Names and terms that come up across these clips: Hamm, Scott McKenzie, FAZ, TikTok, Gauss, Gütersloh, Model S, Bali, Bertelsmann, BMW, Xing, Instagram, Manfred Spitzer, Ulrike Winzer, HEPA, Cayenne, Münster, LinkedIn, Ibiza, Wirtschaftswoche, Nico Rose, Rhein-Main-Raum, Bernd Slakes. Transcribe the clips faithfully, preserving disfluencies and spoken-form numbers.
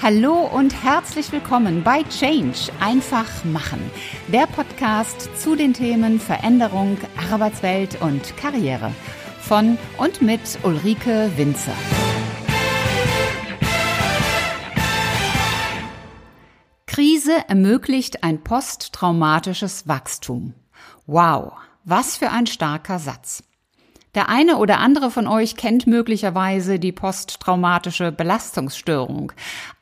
Hallo und herzlich willkommen bei Change – Einfach machen, der Podcast zu den Themen Veränderung, Arbeitswelt und Karriere von und mit Ulrike Winzer. Krise ermöglicht ein posttraumatisches Wachstum. Wow, was für ein starker Satz. Der eine oder andere von euch kennt möglicherweise die posttraumatische Belastungsstörung.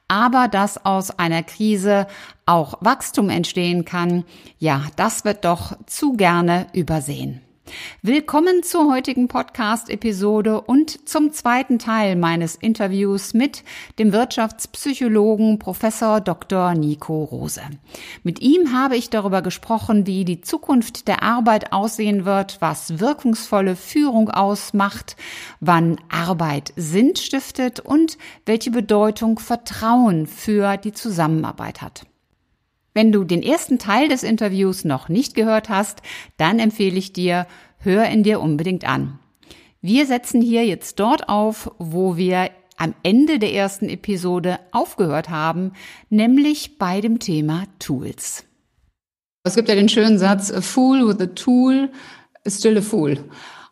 Aber dass aus einer Krise auch Wachstum entstehen kann, ja, das wird doch zu gerne übersehen. Willkommen zur heutigen Podcast-Episode und zum zweiten Teil meines Interviews mit dem Wirtschaftspsychologen Professor Doktor Nico Rose. Mit ihm habe ich darüber gesprochen, wie die Zukunft der Arbeit aussehen wird, was wirkungsvolle Führung ausmacht, wann Arbeit Sinn stiftet und welche Bedeutung Vertrauen für die Zusammenarbeit hat. Wenn du den ersten Teil des Interviews noch nicht gehört hast, dann empfehle ich dir, hör ihn dir unbedingt an. Wir setzen hier jetzt dort auf, wo wir am Ende der ersten Episode aufgehört haben, nämlich bei dem Thema Tools. Es gibt ja den schönen Satz, a fool with a tool is still a fool.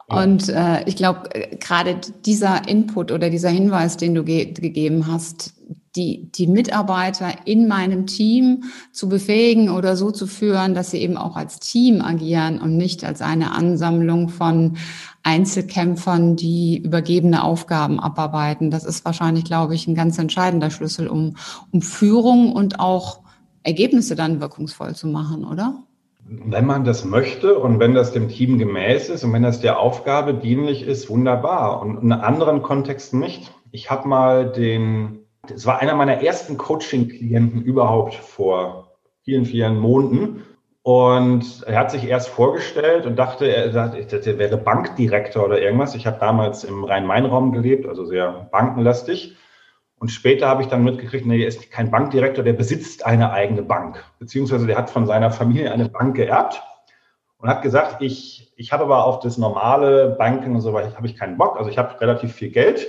Und äh, ich glaube, gerade dieser Input oder dieser Hinweis, den du ge- gegeben hast, Die, die Mitarbeiter in meinem Team zu befähigen oder so zu führen, dass sie eben auch als Team agieren und nicht als eine Ansammlung von Einzelkämpfern, die übergebene Aufgaben abarbeiten. Das ist wahrscheinlich, glaube ich, ein ganz entscheidender Schlüssel, um, um Führung und auch Ergebnisse dann wirkungsvoll zu machen, oder? Wenn man das möchte und wenn das dem Team gemäß ist und wenn das der Aufgabe dienlich ist, wunderbar. Und in anderen Kontexten nicht. Ich habe mal den... Es war einer meiner ersten Coaching-Klienten überhaupt vor vielen, vielen Monaten. Und er hat sich erst vorgestellt und dachte, er, er wäre Bankdirektor oder irgendwas. Ich habe damals im Rhein-Main-Raum gelebt, also sehr bankenlastig. Und später habe ich dann mitgekriegt, nee, er ist kein Bankdirektor, der besitzt eine eigene Bank. Beziehungsweise der hat von seiner Familie eine Bank geerbt und hat gesagt, ich, ich habe aber auf das normale Banken und so weiter, habe ich keinen Bock. Also ich habe relativ viel Geld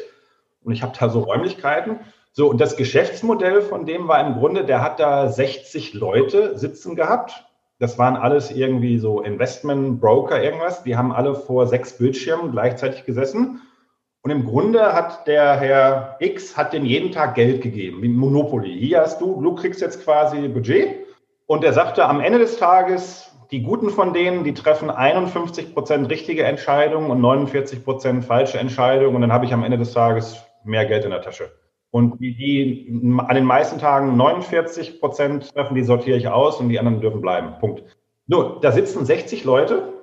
und ich habe da so Räumlichkeiten. So, und das Geschäftsmodell von dem war im Grunde, der hat da sechzig Leute sitzen gehabt. Das waren alles irgendwie so Investmentbroker, irgendwas. Die haben alle vor sechs Bildschirmen gleichzeitig gesessen. Und im Grunde hat der Herr X hat dem jeden Tag Geld gegeben, wie Monopoly. Hier hast du, du kriegst jetzt quasi Budget. Und er sagte, am Ende des Tages, die Guten von denen, die treffen einundfünfzig Prozent richtige Entscheidungen und neunundvierzig Prozent falsche Entscheidungen. Und dann habe ich am Ende des Tages mehr Geld in der Tasche. Und die, die an den meisten Tagen neunundvierzig Prozent treffen, die sortiere ich aus und die anderen dürfen bleiben. Punkt. So, da sitzen sechzig Leute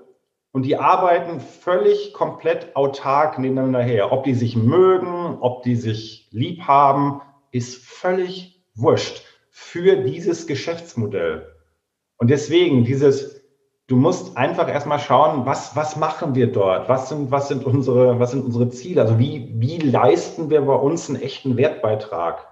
und die arbeiten völlig komplett autark nebeneinander her. Ob die sich mögen, ob die sich lieb haben, ist völlig wurscht für dieses Geschäftsmodell. Und deswegen dieses, du musst einfach erstmal schauen, was, was machen wir dort? Was sind, was sind unsere, was sind unsere Ziele? Also wie, wie leisten wir bei uns einen echten Wertbeitrag?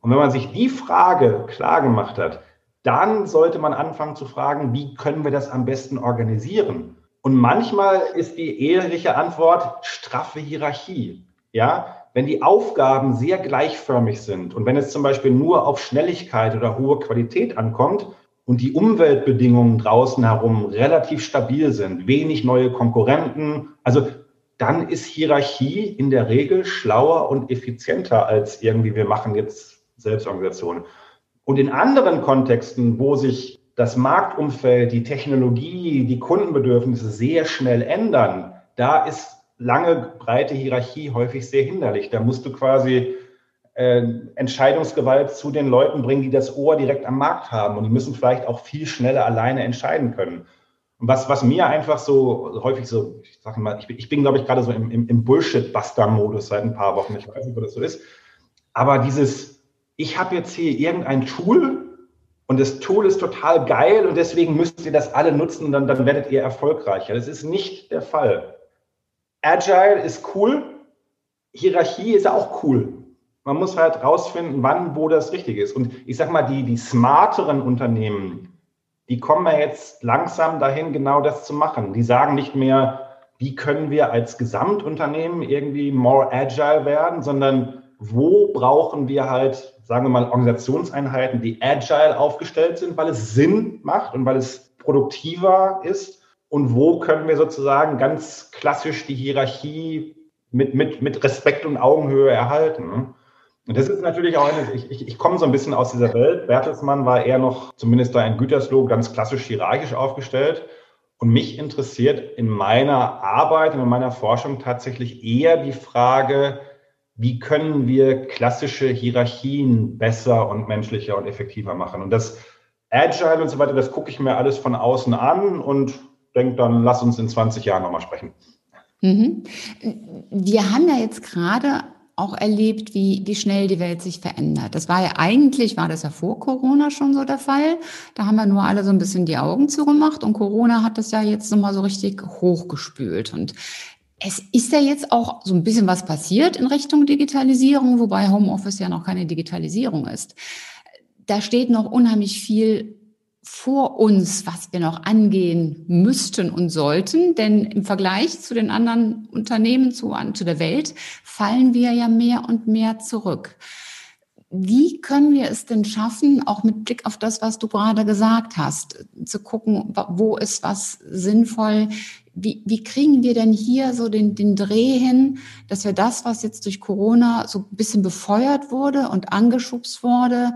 Und wenn man sich die Frage klar gemacht hat, dann sollte man anfangen zu fragen, wie können wir das am besten organisieren? Und manchmal ist die ehrliche Antwort straffe Hierarchie. Ja, wenn die Aufgaben sehr gleichförmig sind und wenn es zum Beispiel nur auf Schnelligkeit oder hohe Qualität ankommt, und die Umweltbedingungen draußen herum relativ stabil sind, wenig neue Konkurrenten, also dann ist Hierarchie in der Regel schlauer und effizienter als irgendwie wir machen jetzt Selbstorganisationen. Und in anderen Kontexten, wo sich das Marktumfeld, die Technologie, die Kundenbedürfnisse sehr schnell ändern, da ist lange, breite Hierarchie häufig sehr hinderlich. Da musst du quasi Entscheidungsgewalt zu den Leuten bringen, die das Ohr direkt am Markt haben und die müssen vielleicht auch viel schneller alleine entscheiden können. Und was, was mir einfach so häufig so, ich sage mal, ich bin, ich bin glaube ich gerade so im, im Bullshit-Buster-Modus seit ein paar Wochen, ich weiß nicht, wo das so ist, aber dieses, ich habe jetzt hier irgendein Tool und das Tool ist total geil und deswegen müsst ihr das alle nutzen und dann, dann werdet ihr erfolgreicher. Das ist nicht der Fall. Agile ist cool, Hierarchie ist auch cool. Man muss halt rausfinden, wann, wo das richtig ist. Und ich sag mal, die, die smarteren Unternehmen, die kommen ja jetzt langsam dahin, genau das zu machen. Die sagen nicht mehr, wie können wir als Gesamtunternehmen irgendwie more agile werden, sondern wo brauchen wir halt sagen wir mal, Organisationseinheiten, die agile aufgestellt sind, weil es Sinn macht und weil es produktiver ist? Und wo können wir sozusagen ganz klassisch die Hierarchie mit, mit, mit Respekt und Augenhöhe erhalten? Und das ist natürlich auch, eine, ich, ich, ich komme so ein bisschen aus dieser Welt. Bertelsmann war eher noch, zumindest da in Gütersloh, ganz klassisch hierarchisch aufgestellt. Und mich interessiert in meiner Arbeit und in meiner Forschung tatsächlich eher die Frage, wie können wir klassische Hierarchien besser und menschlicher und effektiver machen? Und das Agile und so weiter, das gucke ich mir alles von außen an und denke dann, lass uns in zwanzig Jahren nochmal sprechen. Mhm. Wir haben ja jetzt gerade auch erlebt, wie, wie schnell die Welt sich verändert. Das war ja eigentlich, war das ja vor Corona schon so der Fall. Da haben wir nur alle so ein bisschen die Augen zugemacht und Corona hat das ja jetzt nochmal so richtig hochgespült. Und es ist ja jetzt auch so ein bisschen was passiert in Richtung Digitalisierung, wobei Homeoffice ja noch keine Digitalisierung ist. Da steht noch unheimlich viel vor uns, was wir noch angehen müssten und sollten, denn im Vergleich zu den anderen Unternehmen, zu, zu der Welt, fallen wir ja mehr und mehr zurück. Wie können wir es denn schaffen, auch mit Blick auf das, was du gerade gesagt hast, zu gucken, wo ist was sinnvoll? Wie, wie kriegen wir denn hier so den, den Dreh hin, dass wir das, was jetzt durch Corona so ein bisschen befeuert wurde und angeschubst wurde,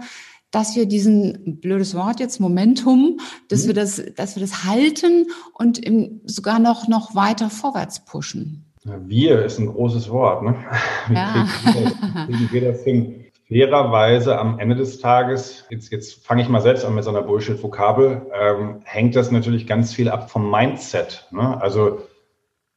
dass wir diesen, blödes Wort jetzt, Momentum, dass wir das, dass wir das halten und im, sogar noch, noch weiter vorwärts pushen? Ja, wir ist ein großes Wort, ne? Wie ja. kriegen wir das hin? Fairerweise am Ende des Tages, jetzt, jetzt fange ich mal selbst an mit so einer Bullshit-Vokabel, ähm, hängt das natürlich ganz viel ab vom Mindset. Ne? Also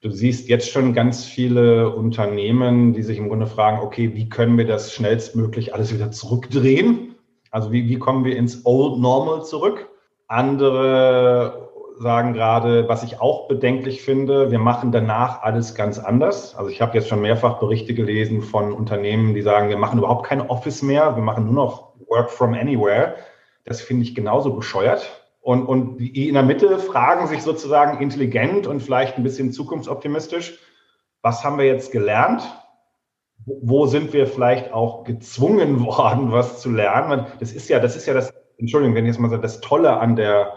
du siehst jetzt schon ganz viele Unternehmen, die sich im Grunde fragen, okay, wie können wir das schnellstmöglich alles wieder zurückdrehen? Also wie, wie kommen wir ins Old Normal zurück? Andere sagen gerade, was ich auch bedenklich finde, wir machen danach alles ganz anders. Also ich habe jetzt schon mehrfach Berichte gelesen von Unternehmen, die sagen, wir machen überhaupt kein Office mehr, wir machen nur noch Work from Anywhere. Das finde ich genauso bescheuert. Und, und die in der Mitte fragen sich sozusagen intelligent und vielleicht ein bisschen zukunftsoptimistisch, was haben wir jetzt gelernt? Wo sind wir vielleicht auch gezwungen worden, was zu lernen? Das ist ja das, ist ja das Entschuldigung, wenn ich jetzt mal sage, das Tolle an der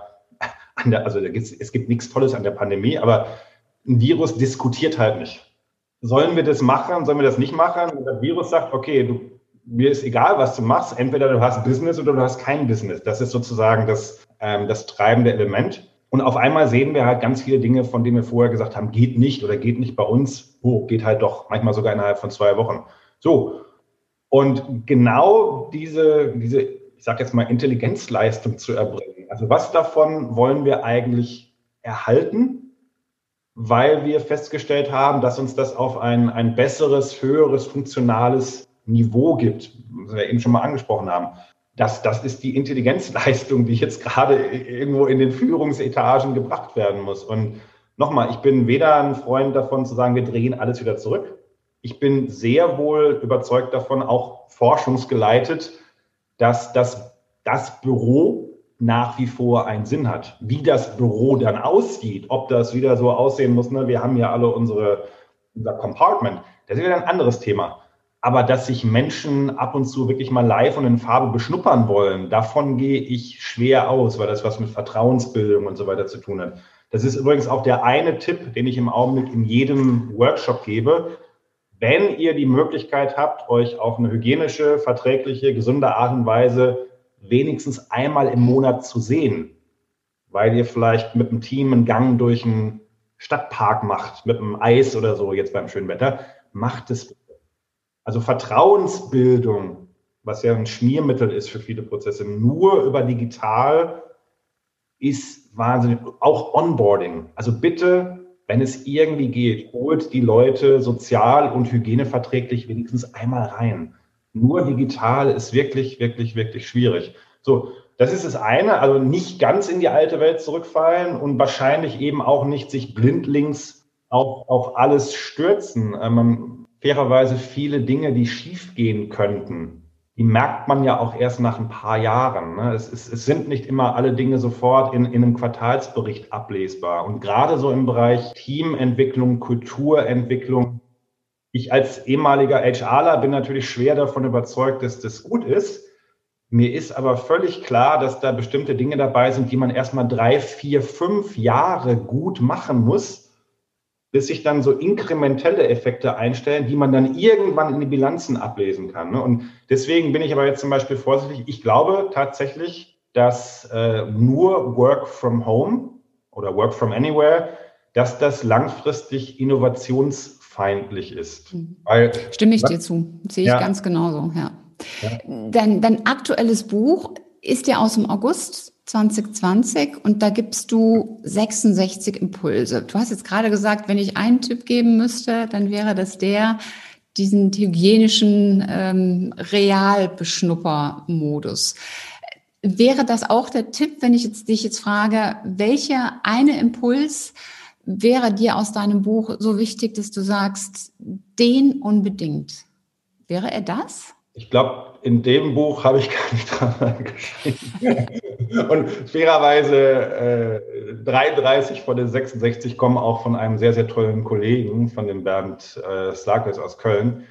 Also es gibt nichts Tolles an der Pandemie, aber ein Virus diskutiert halt nicht. Sollen wir das machen, sollen wir das nicht machen? Und das Virus sagt, okay, du, mir ist egal, was du machst, entweder du hast Business oder du hast kein Business. Das ist sozusagen das, ähm, das treibende Element. Und auf einmal sehen wir halt ganz viele Dinge, von denen wir vorher gesagt haben, geht nicht oder geht nicht bei uns. Oh, geht halt doch, manchmal sogar innerhalb von zwei Wochen. So, und genau diese, diese ich sage jetzt mal, Intelligenzleistung zu erbringen, also was davon wollen wir eigentlich erhalten, weil wir festgestellt haben, dass uns das auf ein, ein besseres, höheres, funktionales Niveau gibt, was wir eben schon mal angesprochen haben. Das, das ist die Intelligenzleistung, die jetzt gerade irgendwo in den Führungsetagen gebracht werden muss. Und nochmal, ich bin weder ein Freund davon zu sagen, wir drehen alles wieder zurück. Ich bin sehr wohl überzeugt davon, auch forschungsgeleitet, dass das, das Büro nach wie vor einen Sinn hat. Wie das Büro dann aussieht, ob das wieder so aussehen muss, ne? Wir haben ja alle unsere, unser Compartment, das ist wieder ein anderes Thema. Aber dass sich Menschen ab und zu wirklich mal live und in Farbe beschnuppern wollen, davon gehe ich schwer aus, weil das was mit Vertrauensbildung und so weiter zu tun hat. Das ist übrigens auch der eine Tipp, den ich im Augenblick in jedem Workshop gebe. Wenn ihr die Möglichkeit habt, euch auf eine hygienische, verträgliche, gesunde Art und Weise wenigstens einmal im Monat zu sehen, weil ihr vielleicht mit dem Team einen Gang durch einen Stadtpark macht, mit einem Eis oder so, jetzt beim schönen Wetter, macht es. Also Vertrauensbildung, was ja ein Schmiermittel ist für viele Prozesse, nur über digital ist wahnsinnig. Auch Onboarding. Also bitte, wenn es irgendwie geht, holt die Leute sozial und hygieneverträglich wenigstens einmal rein. Nur digital ist wirklich, wirklich, wirklich schwierig. So, das ist das eine, also nicht ganz in die alte Welt zurückfallen und wahrscheinlich eben auch nicht sich blindlings auf, auf alles stürzen. Ähm, fairerweise viele Dinge, die schief gehen könnten, die merkt man ja auch erst nach ein paar Jahren. Ne? Es, es, es sind nicht immer alle Dinge sofort in, in einem Quartalsbericht ablesbar. Und gerade so im Bereich Teamentwicklung, Kulturentwicklung, ich als ehemaliger H Rer bin natürlich schwer davon überzeugt, dass das gut ist. Mir ist aber völlig klar, dass da bestimmte Dinge dabei sind, die man erstmal drei, vier, fünf Jahre gut machen muss, bis sich dann so inkrementelle Effekte einstellen, die man dann irgendwann in die Bilanzen ablesen kann. Ne? Und deswegen bin ich aber jetzt zum Beispiel vorsichtig. Ich glaube tatsächlich, dass äh, nur Work from Home oder Work from Anywhere, dass das langfristig innovationsfeindlich ist. Weil, stimme ich was? dir zu, sehe ja. ich ganz genauso, ja. ja. Dein, dein aktuelles Buch ist ja aus dem August zwanzig zwanzig und da gibst du sechsundsechzig Impulse. Du hast jetzt gerade gesagt, wenn ich einen Tipp geben müsste, dann wäre das der, diesen hygienischen ähm, Realbeschnupper-Modus. Wäre das auch der Tipp, wenn ich jetzt, dich jetzt frage, welcher eine Impuls wäre dir aus deinem Buch so wichtig, dass du sagst, den unbedingt? Wäre er das? Ich glaube, in dem Buch habe ich gar nicht dran geschrieben. Und fairerweise äh, dreiunddreißig von den sechsundsechzig kommen auch von einem sehr, sehr tollen Kollegen, von dem Bernd äh, Slakes aus Köln.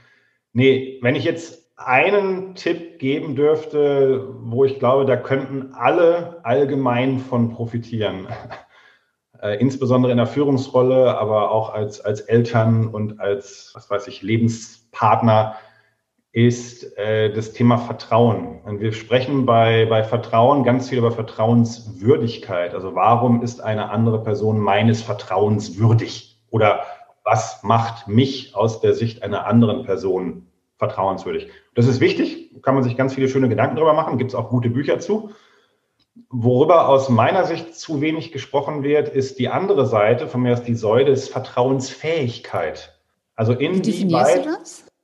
Nee, wenn ich jetzt einen Tipp geben dürfte, wo ich glaube, da könnten alle allgemein von profitieren, äh, insbesondere in der Führungsrolle, aber auch als, als Eltern und als, was weiß ich, Lebenspartner, ist äh, das Thema Vertrauen. Und wir sprechen bei, bei Vertrauen ganz viel über Vertrauenswürdigkeit. Also warum ist eine andere Person meines Vertrauens würdig? Oder was macht mich aus der Sicht einer anderen Person vertrauenswürdig? Das ist wichtig, kann man sich ganz viele schöne Gedanken darüber machen, gibt es auch gute Bücher zu. Worüber aus meiner Sicht zu wenig gesprochen wird, ist die andere Seite, von mir aus die Säule, ist Vertrauensfähigkeit. Also inwieweit,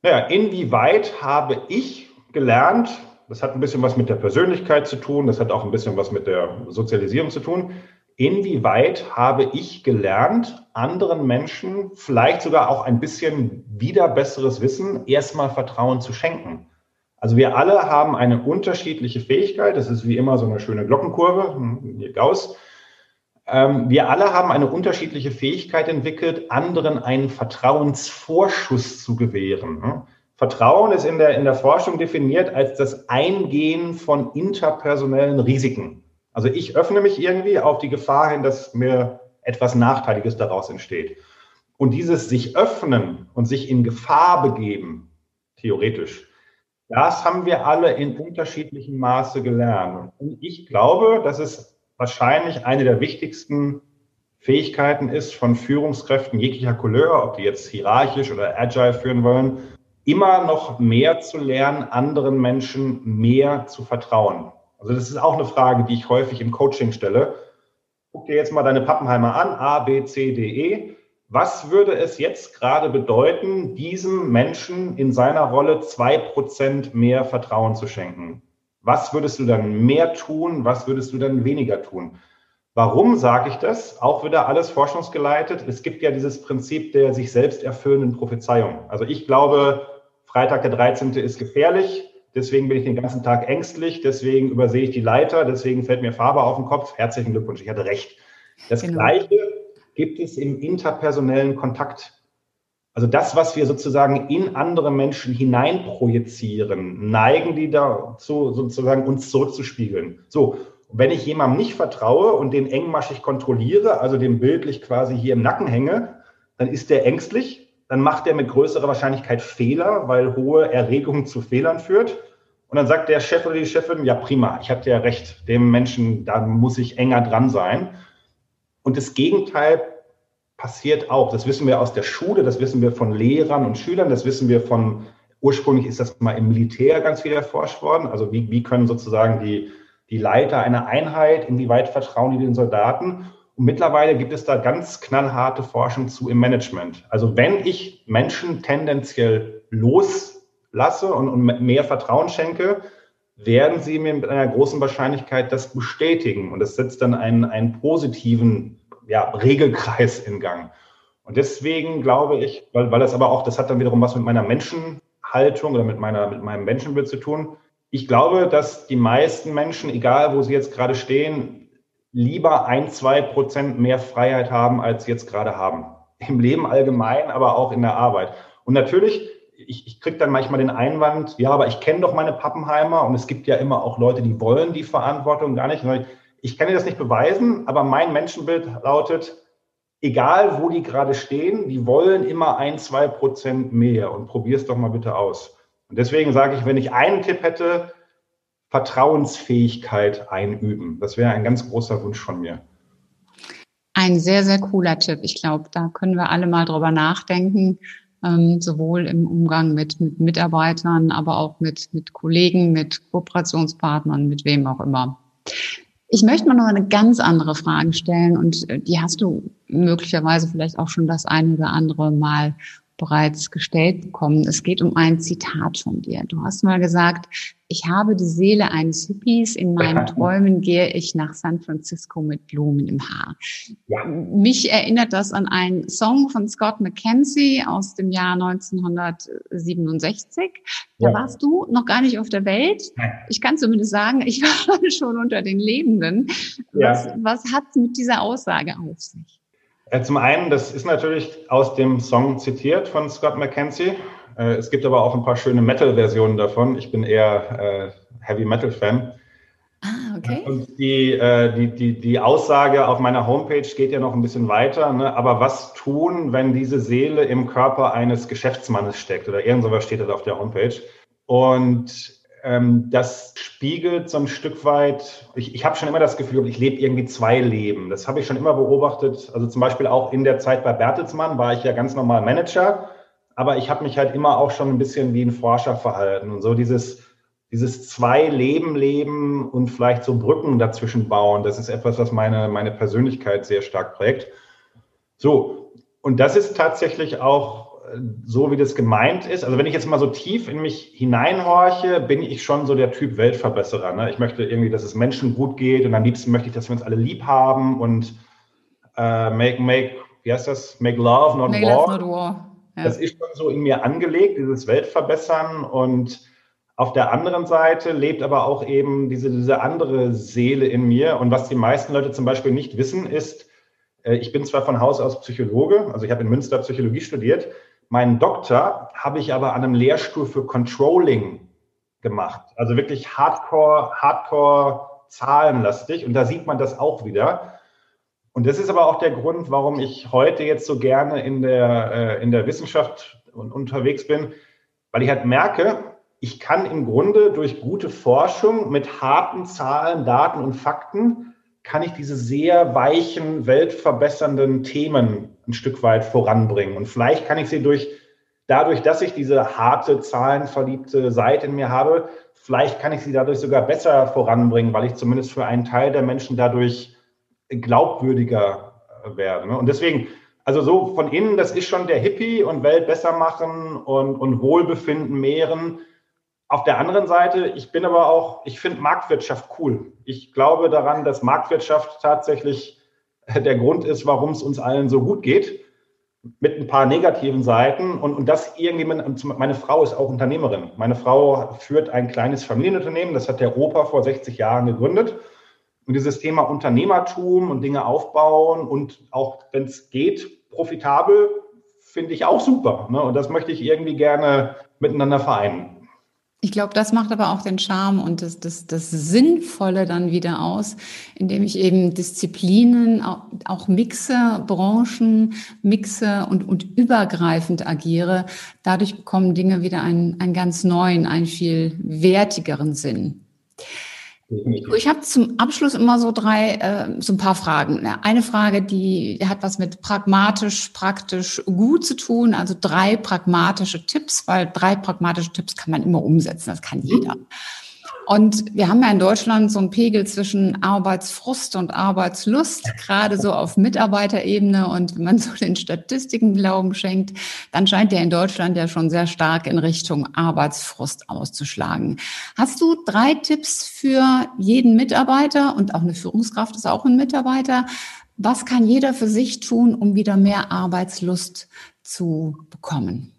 ja, inwieweit habe ich gelernt, das hat ein bisschen was mit der Persönlichkeit zu tun, das hat auch ein bisschen was mit der Sozialisierung zu tun, inwieweit habe ich gelernt, anderen Menschen vielleicht sogar auch ein bisschen wieder besseres Wissen erstmal Vertrauen zu schenken? Also wir alle haben eine unterschiedliche Fähigkeit. Das ist wie immer so eine schöne Glockenkurve, hier Gauss. Wir alle haben eine unterschiedliche Fähigkeit entwickelt, anderen einen Vertrauensvorschuss zu gewähren. Vertrauen ist in der, in der Forschung definiert als das Eingehen von interpersonellen Risiken. Also ich öffne mich irgendwie auf die Gefahr hin, dass mir etwas Nachteiliges daraus entsteht. Und dieses sich öffnen und sich in Gefahr begeben, theoretisch, das haben wir alle in unterschiedlichem Maße gelernt. Und ich glaube, dass es wahrscheinlich eine der wichtigsten Fähigkeiten ist von Führungskräften jeglicher Couleur, ob die jetzt hierarchisch oder agile führen wollen, immer noch mehr zu lernen, anderen Menschen mehr zu vertrauen. Also das ist auch eine Frage, die ich häufig im Coaching stelle. Guck dir jetzt mal deine Pappenheimer an, A, B, C, D, E. Was würde es jetzt gerade bedeuten, diesem Menschen in seiner Rolle zwei Prozent mehr Vertrauen zu schenken? Was würdest du dann mehr tun? Was würdest du dann weniger tun? Warum sage ich das? Auch wieder alles forschungsgeleitet. Es gibt ja dieses Prinzip der sich selbst erfüllenden Prophezeiung. Also ich glaube, Freitag der dreizehnte ist gefährlich. Deswegen bin ich den ganzen Tag ängstlich, deswegen übersehe ich die Leiter, deswegen fällt mir Farbe auf den Kopf. Herzlichen Glückwunsch, ich hatte recht. Das genau. Gleiche gibt es im interpersonellen Kontakt. Also das, was wir sozusagen in andere Menschen hineinprojizieren, neigen die dazu, sozusagen uns zurückzuspiegeln. So, wenn ich jemandem nicht vertraue und den engmaschig kontrolliere, also dem bildlich quasi hier im Nacken hänge, dann ist der ängstlich. Dann macht er mit größerer Wahrscheinlichkeit Fehler, weil hohe Erregung zu Fehlern führt. Und dann sagt der Chef oder die Chefin, ja prima, ich hatte ja recht, dem Menschen, da muss ich enger dran sein. Und das Gegenteil passiert auch. Das wissen wir aus der Schule, das wissen wir von Lehrern und Schülern, das wissen wir von, ursprünglich ist das mal im Militär ganz viel erforscht worden. Also wie, wie können sozusagen die, die Leiter einer Einheit, inwieweit vertrauen die den Soldaten? Und mittlerweile gibt es da ganz knallharte Forschung zu im Management. Also wenn ich Menschen tendenziell loslasse und, und mehr Vertrauen schenke, werden sie mir mit einer großen Wahrscheinlichkeit das bestätigen. Und das setzt dann einen, einen positiven, ja, Regelkreis in Gang. Und deswegen glaube ich, weil, weil das aber auch, das hat dann wiederum was mit meiner Menschenhaltung oder mit, meiner, mit meinem Menschenbild zu tun. Ich glaube, dass die meisten Menschen, egal wo sie jetzt gerade stehen, lieber ein, zwei Prozent mehr Freiheit haben, als sie jetzt gerade haben. Im Leben allgemein, aber auch in der Arbeit. Und natürlich, ich, ich kriege dann manchmal den Einwand, ja, aber ich kenne doch meine Pappenheimer und es gibt ja immer auch Leute, die wollen die Verantwortung gar nicht. Ich kann dir das nicht beweisen, aber mein Menschenbild lautet, egal wo die gerade stehen, die wollen immer ein, zwei Prozent mehr und probier es doch mal bitte aus. Und deswegen sage ich, wenn ich einen Tipp hätte, Vertrauensfähigkeit einüben. Das wäre ein ganz großer Wunsch von mir. Ein sehr, sehr cooler Tipp. Ich glaube, da können wir alle mal drüber nachdenken, ähm, sowohl im Umgang mit, mit Mitarbeitern, aber auch mit, mit Kollegen, mit Kooperationspartnern, mit wem auch immer. Ich möchte mal noch eine ganz andere Frage stellen und die hast du möglicherweise vielleicht auch schon das eine oder andere Mal bereits gestellt bekommen. Es geht um ein Zitat von dir. Du hast mal gesagt, ich habe die Seele eines Hippies, in meinen Träumen gehe ich nach San Francisco mit Blumen im Haar. Ja. Mich erinnert das an einen Song von Scott McKenzie aus dem Jahr neunzehnhundertsiebenundsechzig. Da ja. warst du noch gar nicht auf der Welt. Ich kann zumindest sagen, ich war schon unter den Lebenden. Ja. Was, was hat es mit dieser Aussage auf sich? Ja, zum einen, das ist natürlich aus dem Song zitiert von Scott McKenzie. Äh, es gibt aber auch ein paar schöne Metal-Versionen davon. Ich bin eher äh, Heavy-Metal-Fan. Ah, okay. Und die, äh, die, die, die Aussage auf meiner Homepage geht ja noch ein bisschen weiter. Ne? Aber was tun, wenn diese Seele im Körper eines Geschäftsmannes steckt? Oder irgend sowas steht das auf der Homepage. Und ähm, das spiegelt so ein Stück weit, ich, ich habe schon immer das Gefühl, ich lebe irgendwie zwei Leben. Das habe ich schon immer beobachtet. Also zum Beispiel auch in der Zeit bei Bertelsmann war ich ja ganz normal Manager. Aber ich habe mich halt immer auch schon ein bisschen wie ein Forscher verhalten. Und so dieses, dieses Zwei-Leben-Leben und vielleicht so Brücken dazwischen bauen, das ist etwas, was meine, meine Persönlichkeit sehr stark prägt. So, und das ist tatsächlich auch so, wie das gemeint ist. Also wenn ich jetzt mal so tief in mich hineinhorche, bin ich schon so der Typ Weltverbesserer. Ne? Ich möchte irgendwie, dass es Menschen gut geht. Und am liebsten möchte ich, dass wir uns alle lieb haben. Und äh, make, make, wie heißt das? Make love, not war. Make love, not war. Das ist schon so in mir angelegt, dieses Weltverbessern, und auf der anderen Seite lebt aber auch eben diese, diese andere Seele in mir, und was die meisten Leute zum Beispiel nicht wissen ist, ich bin zwar von Haus aus Psychologe, also ich habe in Münster Psychologie studiert, meinen Doktor habe ich aber an einem Lehrstuhl für Controlling gemacht, also wirklich hardcore, hardcore zahlenlastig, und da sieht man das auch wieder. Und das ist aber auch der Grund, warum ich heute jetzt so gerne in der, äh, in der Wissenschaft un- unterwegs bin, weil ich halt merke, ich kann im Grunde durch gute Forschung mit harten Zahlen, Daten und Fakten, kann ich diese sehr weichen, weltverbessernden Themen ein Stück weit voranbringen. Und vielleicht kann ich sie durch, dadurch, dass ich diese harte, zahlenverliebte Seite in mir habe, vielleicht kann ich sie dadurch sogar besser voranbringen, weil ich zumindest für einen Teil der Menschen dadurch glaubwürdiger werden. Und deswegen, also so von innen, das ist schon der Hippie und Welt besser machen und, und Wohlbefinden mehren. Auf der anderen Seite, ich bin aber auch, ich finde Marktwirtschaft cool. Ich glaube daran, dass Marktwirtschaft tatsächlich der Grund ist, warum es uns allen so gut geht, mit ein paar negativen Seiten. Und, und das irgendjemand, meine Frau ist auch Unternehmerin. Meine Frau führt ein kleines Familienunternehmen, das hat der Opa vor sechzig Jahren gegründet. Und dieses Thema Unternehmertum und Dinge aufbauen und auch, wenn es geht, profitabel, finde ich auch super. Ne? Und das möchte ich irgendwie gerne miteinander vereinen. Ich glaube, das macht aber auch den Charme und das, das, das Sinnvolle dann wieder aus, indem ich eben Disziplinen auch, auch mixe, Branchen mixe und, und übergreifend agiere. Dadurch bekommen Dinge wieder einen, einen ganz neuen, einen viel wertigeren Sinn. Ich habe zum Abschluss immer so drei, äh, so ein paar Fragen. Eine Frage, die hat was mit pragmatisch, praktisch, gut zu tun. Also drei pragmatische Tipps, weil drei pragmatische Tipps kann man immer umsetzen. Das kann jeder. Und wir haben ja in Deutschland so einen Pegel zwischen Arbeitsfrust und Arbeitslust, gerade so auf Mitarbeiterebene. Und wenn man so den Statistiken Glauben schenkt, dann scheint der in Deutschland ja schon sehr stark in Richtung Arbeitsfrust auszuschlagen. Hast du drei Tipps für jeden Mitarbeiter, und auch eine Führungskraft ist auch ein Mitarbeiter? Was kann jeder für sich tun, um wieder mehr Arbeitslust zu bekommen?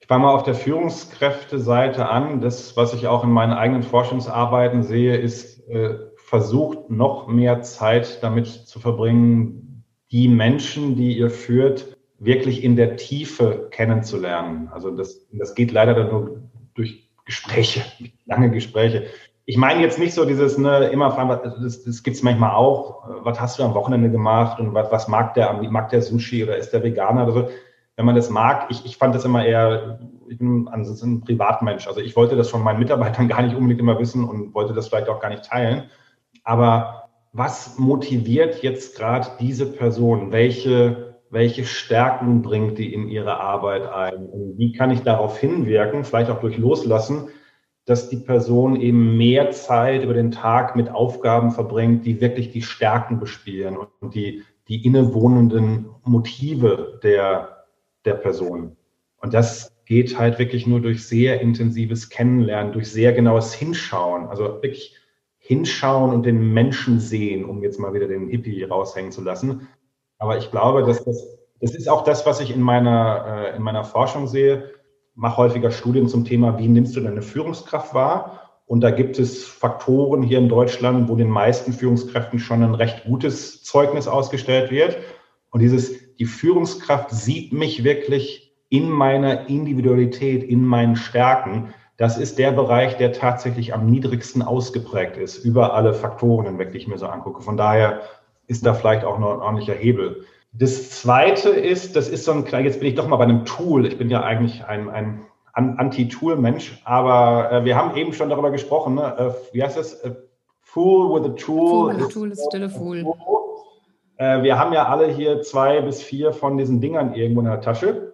Ich fange mal auf der Führungskräfteseite an. Das, was ich auch in meinen eigenen Forschungsarbeiten sehe, ist, äh, versucht noch mehr Zeit damit zu verbringen, die Menschen, die ihr führt, wirklich in der Tiefe kennenzulernen. Also das, das geht leider dann nur durch Gespräche, lange Gespräche. Ich meine jetzt nicht so dieses, ne, immer fragen, das, das gibt es manchmal auch, was hast du am Wochenende gemacht und was, was mag der, mag der Sushi oder ist der Veganer oder so. Wenn man das mag, ich, ich fand das immer eher, ich bin ansonsten ein Privatmensch, also ich wollte das von meinen Mitarbeitern gar nicht unbedingt immer wissen und wollte das vielleicht auch gar nicht teilen, aber was motiviert jetzt gerade diese Person, welche, welche Stärken bringt die in ihre Arbeit ein und wie kann ich darauf hinwirken, vielleicht auch durch Loslassen, dass die Person eben mehr Zeit über den Tag mit Aufgaben verbringt, die wirklich die Stärken bespielen und die, die innewohnenden Motive der, der Person. Und das geht halt wirklich nur durch sehr intensives Kennenlernen, durch sehr genaues Hinschauen, also wirklich hinschauen und den Menschen sehen, um jetzt mal wieder den Hippie raushängen zu lassen. Aber ich glaube, dass das, das ist auch das, was ich in meiner, in meiner Forschung sehe. Mache häufiger Studien zum Thema, wie nimmst du deine Führungskraft wahr? Und da gibt es Faktoren hier in Deutschland, wo den meisten Führungskräften schon ein recht gutes Zeugnis ausgestellt wird. Und dieses, die Führungskraft sieht mich wirklich in meiner Individualität, in meinen Stärken. Das ist der Bereich, der tatsächlich am niedrigsten ausgeprägt ist, über alle Faktoren hinweg, die ich mir so angucke. Von daher ist da vielleicht auch noch ein ordentlicher Hebel. Das Zweite ist, das ist so ein, jetzt bin ich doch mal bei einem Tool, ich bin ja eigentlich ein, ein Anti-Tool-Mensch, aber äh, wir haben eben schon darüber gesprochen, ne? äh, wie heißt das? A fool with a tool. Fool with a tool is still a fool. Äh, wir haben ja alle hier zwei bis vier von diesen Dingern irgendwo in der Tasche.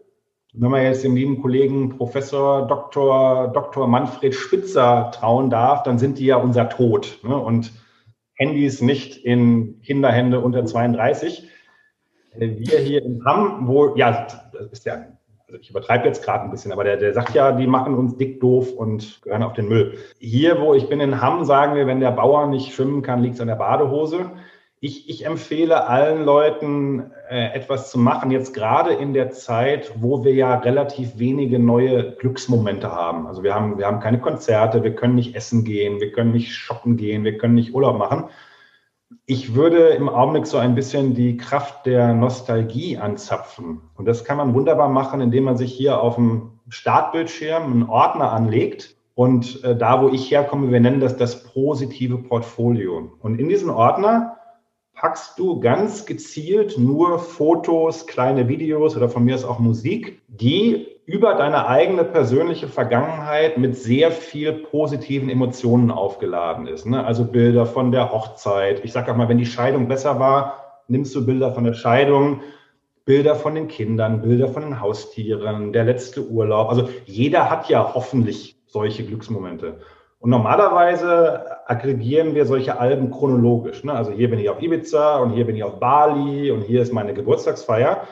Wenn man jetzt dem lieben Kollegen Professor Doktor Doktor Manfred Spitzer trauen darf, dann sind die ja unser Tod, ne? Und Handys nicht in Kinderhände unter zweiunddreißig. Wir hier in Hamm, wo, ja, das ist ja, also ich übertreibe jetzt gerade ein bisschen, aber der, der sagt ja, die machen uns dick doof und gehören auf den Müll. Hier, wo ich bin in Hamm, sagen wir, wenn der Bauer nicht schwimmen kann, liegt es an der Badehose. Ich, ich empfehle allen Leuten, äh, etwas zu machen, jetzt gerade in der Zeit, wo wir ja relativ wenige neue Glücksmomente haben. Also wir haben, wir haben keine Konzerte, wir können nicht essen gehen, wir können nicht shoppen gehen, wir können nicht Urlaub machen. Ich würde im Augenblick so ein bisschen die Kraft der Nostalgie anzapfen. Und das kann man wunderbar machen, indem man sich hier auf dem Startbildschirm einen Ordner anlegt. Und äh, da, wo ich herkomme, wir nennen das das positive Portfolio. Und in diesen Ordner packst du ganz gezielt nur Fotos, kleine Videos oder von mir ist auch Musik, die über deine eigene persönliche Vergangenheit mit sehr viel positiven Emotionen aufgeladen ist, ne? Also Bilder von der Hochzeit. Ich sage auch mal, wenn die Scheidung besser war, nimmst du Bilder von der Scheidung, Bilder von den Kindern, Bilder von den Haustieren, der letzte Urlaub. Also jeder hat ja hoffentlich solche Glücksmomente. Und normalerweise aggregieren wir solche Alben chronologisch, ne? Also hier bin ich auf Ibiza und hier bin ich auf Bali und hier ist meine Geburtstagsfeier.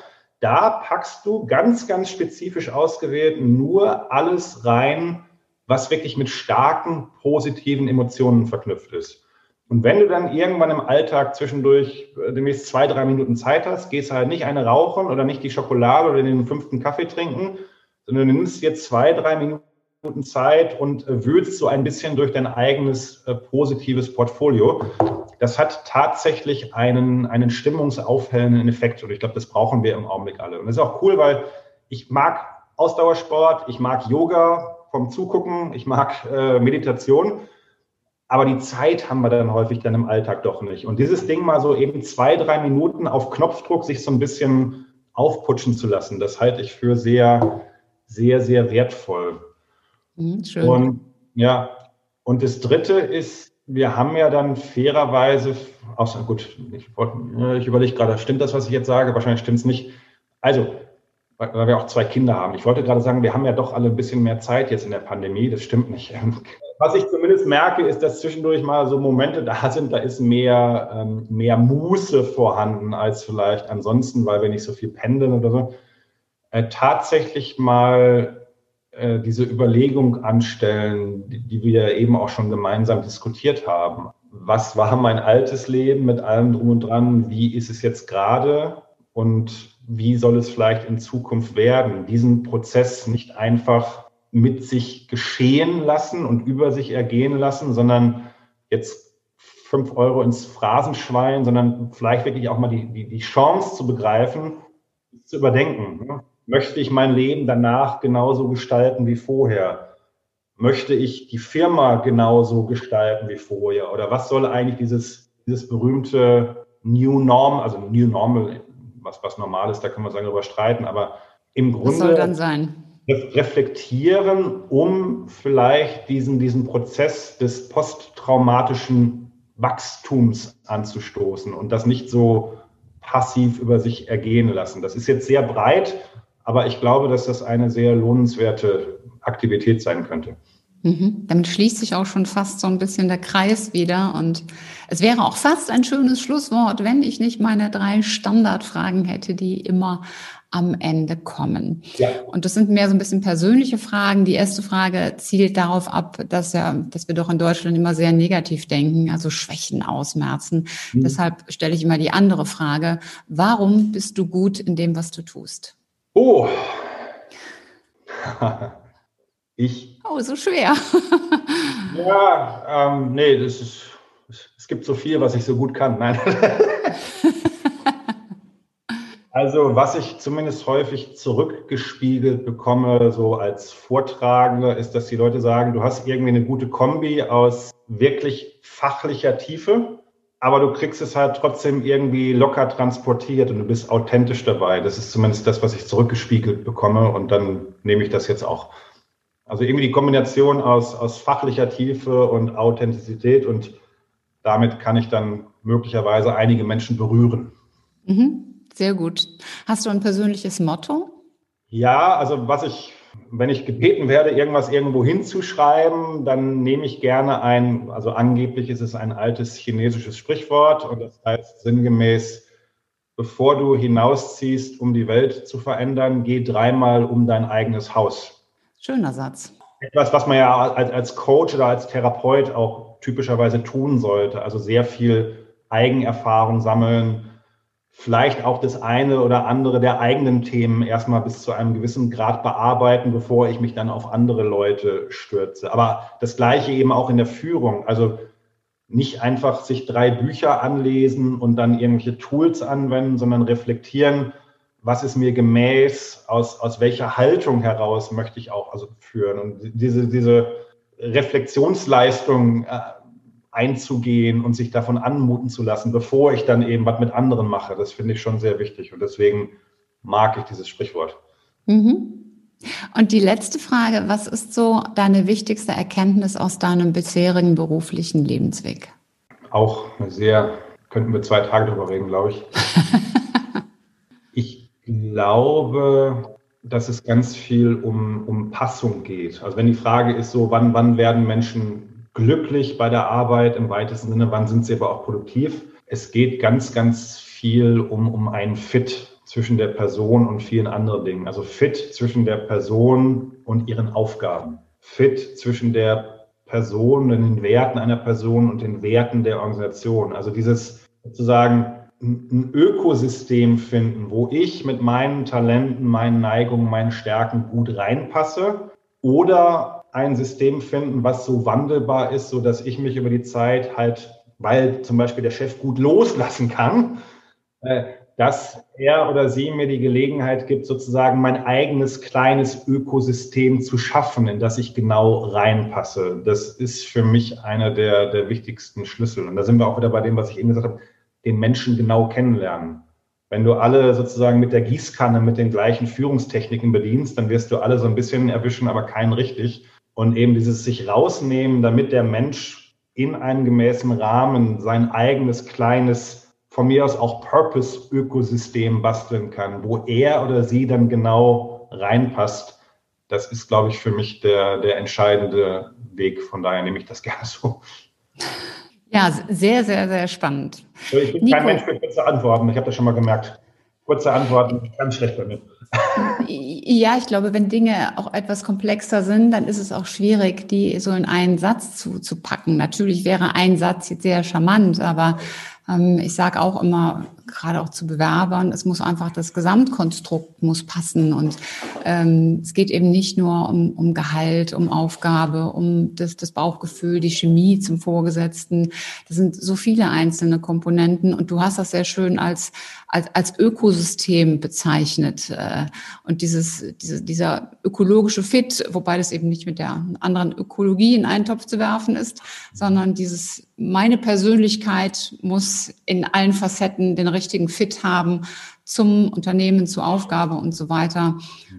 Da packst du ganz, ganz spezifisch ausgewählt nur alles rein, was wirklich mit starken, positiven Emotionen verknüpft ist. Und wenn du dann irgendwann im Alltag zwischendurch demnächst zwei, drei Minuten Zeit hast, gehst halt nicht eine rauchen oder nicht die Schokolade oder den fünften Kaffee trinken, sondern du nimmst jetzt zwei, drei Minuten Zeit und wühlst so ein bisschen durch dein eigenes äh, positives Portfolio. Das hat tatsächlich einen, einen stimmungsaufhellenden Effekt und ich glaube, das brauchen wir im Augenblick alle. Und das ist auch cool, weil ich mag Ausdauersport, ich mag Yoga vom Zugucken, ich mag äh, Meditation, aber die Zeit haben wir dann häufig dann im Alltag doch nicht. Und dieses Ding mal so eben zwei, drei Minuten auf Knopfdruck sich so ein bisschen aufputschen zu lassen, das halte ich für sehr, sehr, sehr wertvoll. Mhm, schön. Und, ja, und das Dritte ist, wir haben ja dann fairerweise, außer gut, ich, ich überlege gerade, stimmt das, was ich jetzt sage? Wahrscheinlich stimmt es nicht. Also, weil wir auch zwei Kinder haben. Ich wollte gerade sagen, wir haben ja doch alle ein bisschen mehr Zeit jetzt in der Pandemie. Das stimmt nicht. Was ich zumindest merke, ist, dass zwischendurch mal so Momente da sind, da ist mehr, mehr Muße vorhanden als vielleicht ansonsten, weil wir nicht so viel pendeln oder so. Tatsächlich mal diese Überlegung anstellen, die wir eben auch schon gemeinsam diskutiert haben. Was war mein altes Leben mit allem drum und dran? Wie ist es jetzt gerade? Und wie soll es vielleicht in Zukunft werden? Diesen Prozess nicht einfach mit sich geschehen lassen und über sich ergehen lassen, sondern jetzt fünf Euro ins Phrasenschwein, sondern vielleicht wirklich auch mal die, die, die Chance zu begreifen, zu überdenken. Möchte ich mein Leben danach genauso gestalten wie vorher? Möchte ich die Firma genauso gestalten wie vorher? Oder was soll eigentlich dieses, dieses berühmte New Norm, also New Normal, was, was normal ist, da kann man sagen, darüber streiten, aber im Grunde was soll dann sein? Reflektieren, um vielleicht diesen, diesen Prozess des posttraumatischen Wachstums anzustoßen und das nicht so passiv über sich ergehen lassen. Das ist jetzt sehr breit, aber ich glaube, dass das eine sehr lohnenswerte Aktivität sein könnte. Mhm. Damit schließt sich auch schon fast so ein bisschen der Kreis wieder. Und es wäre auch fast ein schönes Schlusswort, wenn ich nicht meine drei Standardfragen hätte, die immer am Ende kommen. Ja. Und das sind mehr so ein bisschen persönliche Fragen. Die erste Frage zielt darauf ab, dass, ja, dass wir doch in Deutschland immer sehr negativ denken, also Schwächen ausmerzen. Mhm. Deshalb stelle ich immer die andere Frage. Warum bist du gut in dem, was du tust? Oh, ich... Oh, so schwer. Ja, ähm, nee, das ist, es gibt so viel, was ich so gut kann. Nein. Also was ich zumindest häufig zurückgespiegelt bekomme, so als Vortragender, ist, dass die Leute sagen, du hast irgendwie eine gute Kombi aus wirklich fachlicher Tiefe, aber du kriegst es halt trotzdem irgendwie locker transportiert und du bist authentisch dabei. Das ist zumindest das, was ich zurückgespiegelt bekomme und dann nehme ich das jetzt auch. Also irgendwie die Kombination aus, aus fachlicher Tiefe und Authentizität und damit kann ich dann möglicherweise einige Menschen berühren. Mhm. Sehr gut. Hast du ein persönliches Motto? Ja, also was ich, wenn ich gebeten werde, irgendwas irgendwo hinzuschreiben, dann nehme ich gerne ein, also angeblich ist es ein altes chinesisches Sprichwort und das heißt sinngemäß, bevor du hinausziehst, um die Welt zu verändern, geh dreimal um dein eigenes Haus. Schöner Satz. Etwas, was man ja als, als Coach oder als Therapeut auch typischerweise tun sollte, also sehr viel Eigenerfahrung sammeln, vielleicht auch das eine oder andere der eigenen Themen erstmal bis zu einem gewissen Grad bearbeiten, bevor ich mich dann auf andere Leute stürze. Aber das Gleiche eben auch in der Führung. Also nicht einfach sich drei Bücher anlesen und dann irgendwelche Tools anwenden, sondern reflektieren, was ist mir gemäß, aus, aus welcher Haltung heraus möchte ich auch also führen. Und diese, diese Reflexionsleistung äh, einzugehen und sich davon anmuten zu lassen, bevor ich dann eben was mit anderen mache. Das finde ich schon sehr wichtig und deswegen mag ich dieses Sprichwort. Mhm. Und die letzte Frage, was ist so deine wichtigste Erkenntnis aus deinem bisherigen beruflichen Lebensweg? Auch eine sehr, könnten wir zwei Tage drüber reden, glaube ich. Ich glaube, dass es ganz viel um, um Passung geht. Also wenn die Frage ist so, wann, wann werden Menschen glücklich bei der Arbeit im weitesten Sinne, wann sind sie aber auch produktiv. Es geht ganz, ganz viel um, um einen Fit zwischen der Person und vielen anderen Dingen. Also Fit zwischen der Person und ihren Aufgaben. Fit zwischen der Person und den Werten einer Person und den Werten der Organisation. Also dieses sozusagen ein Ökosystem finden, wo ich mit meinen Talenten, meinen Neigungen, meinen Stärken gut reinpasse oder ein System finden, was so wandelbar ist, sodass ich mich über die Zeit halt, weil zum Beispiel der Chef gut loslassen kann, dass er oder sie mir die Gelegenheit gibt, sozusagen mein eigenes kleines Ökosystem zu schaffen, in das ich genau reinpasse. Das ist für mich einer der, der wichtigsten Schlüssel. Und da sind wir auch wieder bei dem, was ich eben gesagt habe, den Menschen genau kennenlernen. Wenn du alle sozusagen mit der Gießkanne, mit den gleichen Führungstechniken bedienst, dann wirst du alle so ein bisschen erwischen, aber keinen richtig. Und eben dieses sich rausnehmen, damit der Mensch in einem gemäßen Rahmen sein eigenes, kleines, von mir aus auch Purpose-Ökosystem basteln kann, wo er oder sie dann genau reinpasst, das ist, glaube ich, für mich der, der entscheidende Weg. Von daher nehme ich das gerne so. Ja, sehr, sehr, sehr spannend. Ich bin Nico, kein Mensch für kurze Antworten, ich habe das schon mal gemerkt. Kurze Antworten, ganz schlecht bei mir. Ja, ich glaube, wenn Dinge auch etwas komplexer sind, dann ist es auch schwierig, die so in einen Satz zu, zu packen. Natürlich wäre ein Satz jetzt sehr charmant, aber ähm, ich sage auch immer, gerade auch zu Bewerbern. Es muss einfach, das Gesamtkonstrukt muss passen und ähm, es geht eben nicht nur um, um Gehalt, um Aufgabe, um das, das Bauchgefühl, die Chemie zum Vorgesetzten. Das sind so viele einzelne Komponenten und du hast das sehr schön als als, als Ökosystem bezeichnet äh, und dieses diese, dieser ökologische Fit, wobei das eben nicht mit der anderen Ökologie in einen Topf zu werfen ist, sondern dieses, meine Persönlichkeit muss in allen Facetten den richtigen Fit haben zum Unternehmen, zur Aufgabe und so weiter.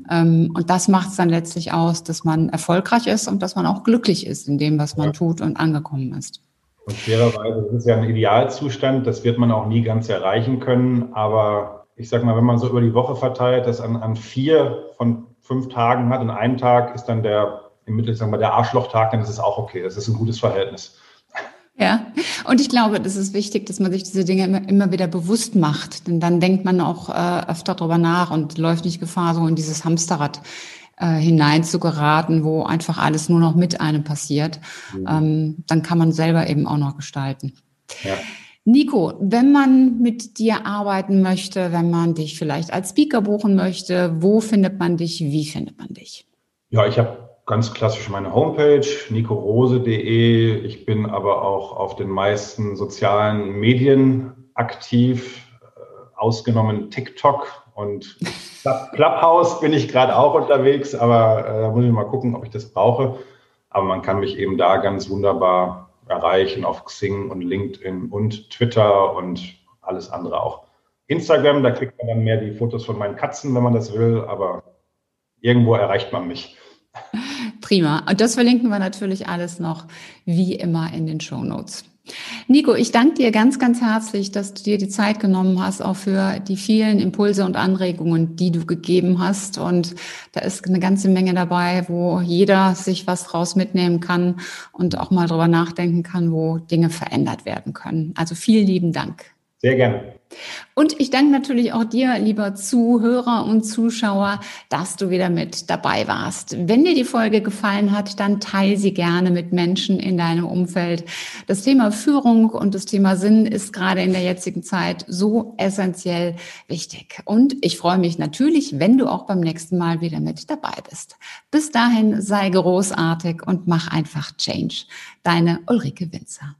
Und das macht es dann letztlich aus, dass man erfolgreich ist und dass man auch glücklich ist in dem, was man tut und angekommen ist. Und fairerweise, das ist ja ein Idealzustand, das wird man auch nie ganz erreichen können. Aber ich sag mal, wenn man so über die Woche verteilt, das an, an vier von fünf Tagen hat und einen Tag ist dann der, im Mittel sagen wir der Arschlochtag, dann ist es auch okay. Das ist ein gutes Verhältnis. Ja, und ich glaube, das ist wichtig, dass man sich diese Dinge immer, immer wieder bewusst macht, denn dann denkt man auch äh, öfter drüber nach und läuft nicht Gefahr, so in dieses Hamsterrad äh, hinein zu geraten, wo einfach alles nur noch mit einem passiert. Mhm. Ähm, dann kann man selber eben auch noch gestalten. Ja. Nico, wenn man mit dir arbeiten möchte, wenn man dich vielleicht als Speaker buchen möchte, wo findet man dich, wie findet man dich? Ja, ich habe ganz klassisch meine Homepage, nicorose punkt de. Ich bin aber auch auf den meisten sozialen Medien aktiv, äh, ausgenommen TikTok und Clubhouse bin ich gerade auch unterwegs, aber da äh, muss ich mal gucken, ob ich das brauche. Aber man kann mich eben da ganz wunderbar erreichen auf Xing und LinkedIn und Twitter und alles andere auch. Instagram, da kriegt man dann mehr die Fotos von meinen Katzen, wenn man das will, aber irgendwo erreicht man mich. Prima. Und das verlinken wir natürlich alles noch, wie immer, in den Shownotes. Nico, ich danke dir ganz, ganz herzlich, dass du dir die Zeit genommen hast, auch für die vielen Impulse und Anregungen, die du gegeben hast. Und da ist eine ganze Menge dabei, wo jeder sich was draus mitnehmen kann und auch mal drüber nachdenken kann, wo Dinge verändert werden können. Also vielen lieben Dank. Sehr gerne. Und ich danke natürlich auch dir, lieber Zuhörer und Zuschauer, dass du wieder mit dabei warst. Wenn dir die Folge gefallen hat, dann teile sie gerne mit Menschen in deinem Umfeld. Das Thema Führung und das Thema Sinn ist gerade in der jetzigen Zeit so essentiell wichtig. Und ich freue mich natürlich, wenn du auch beim nächsten Mal wieder mit dabei bist. Bis dahin sei großartig und mach einfach Change. Deine Ulrike Winzer.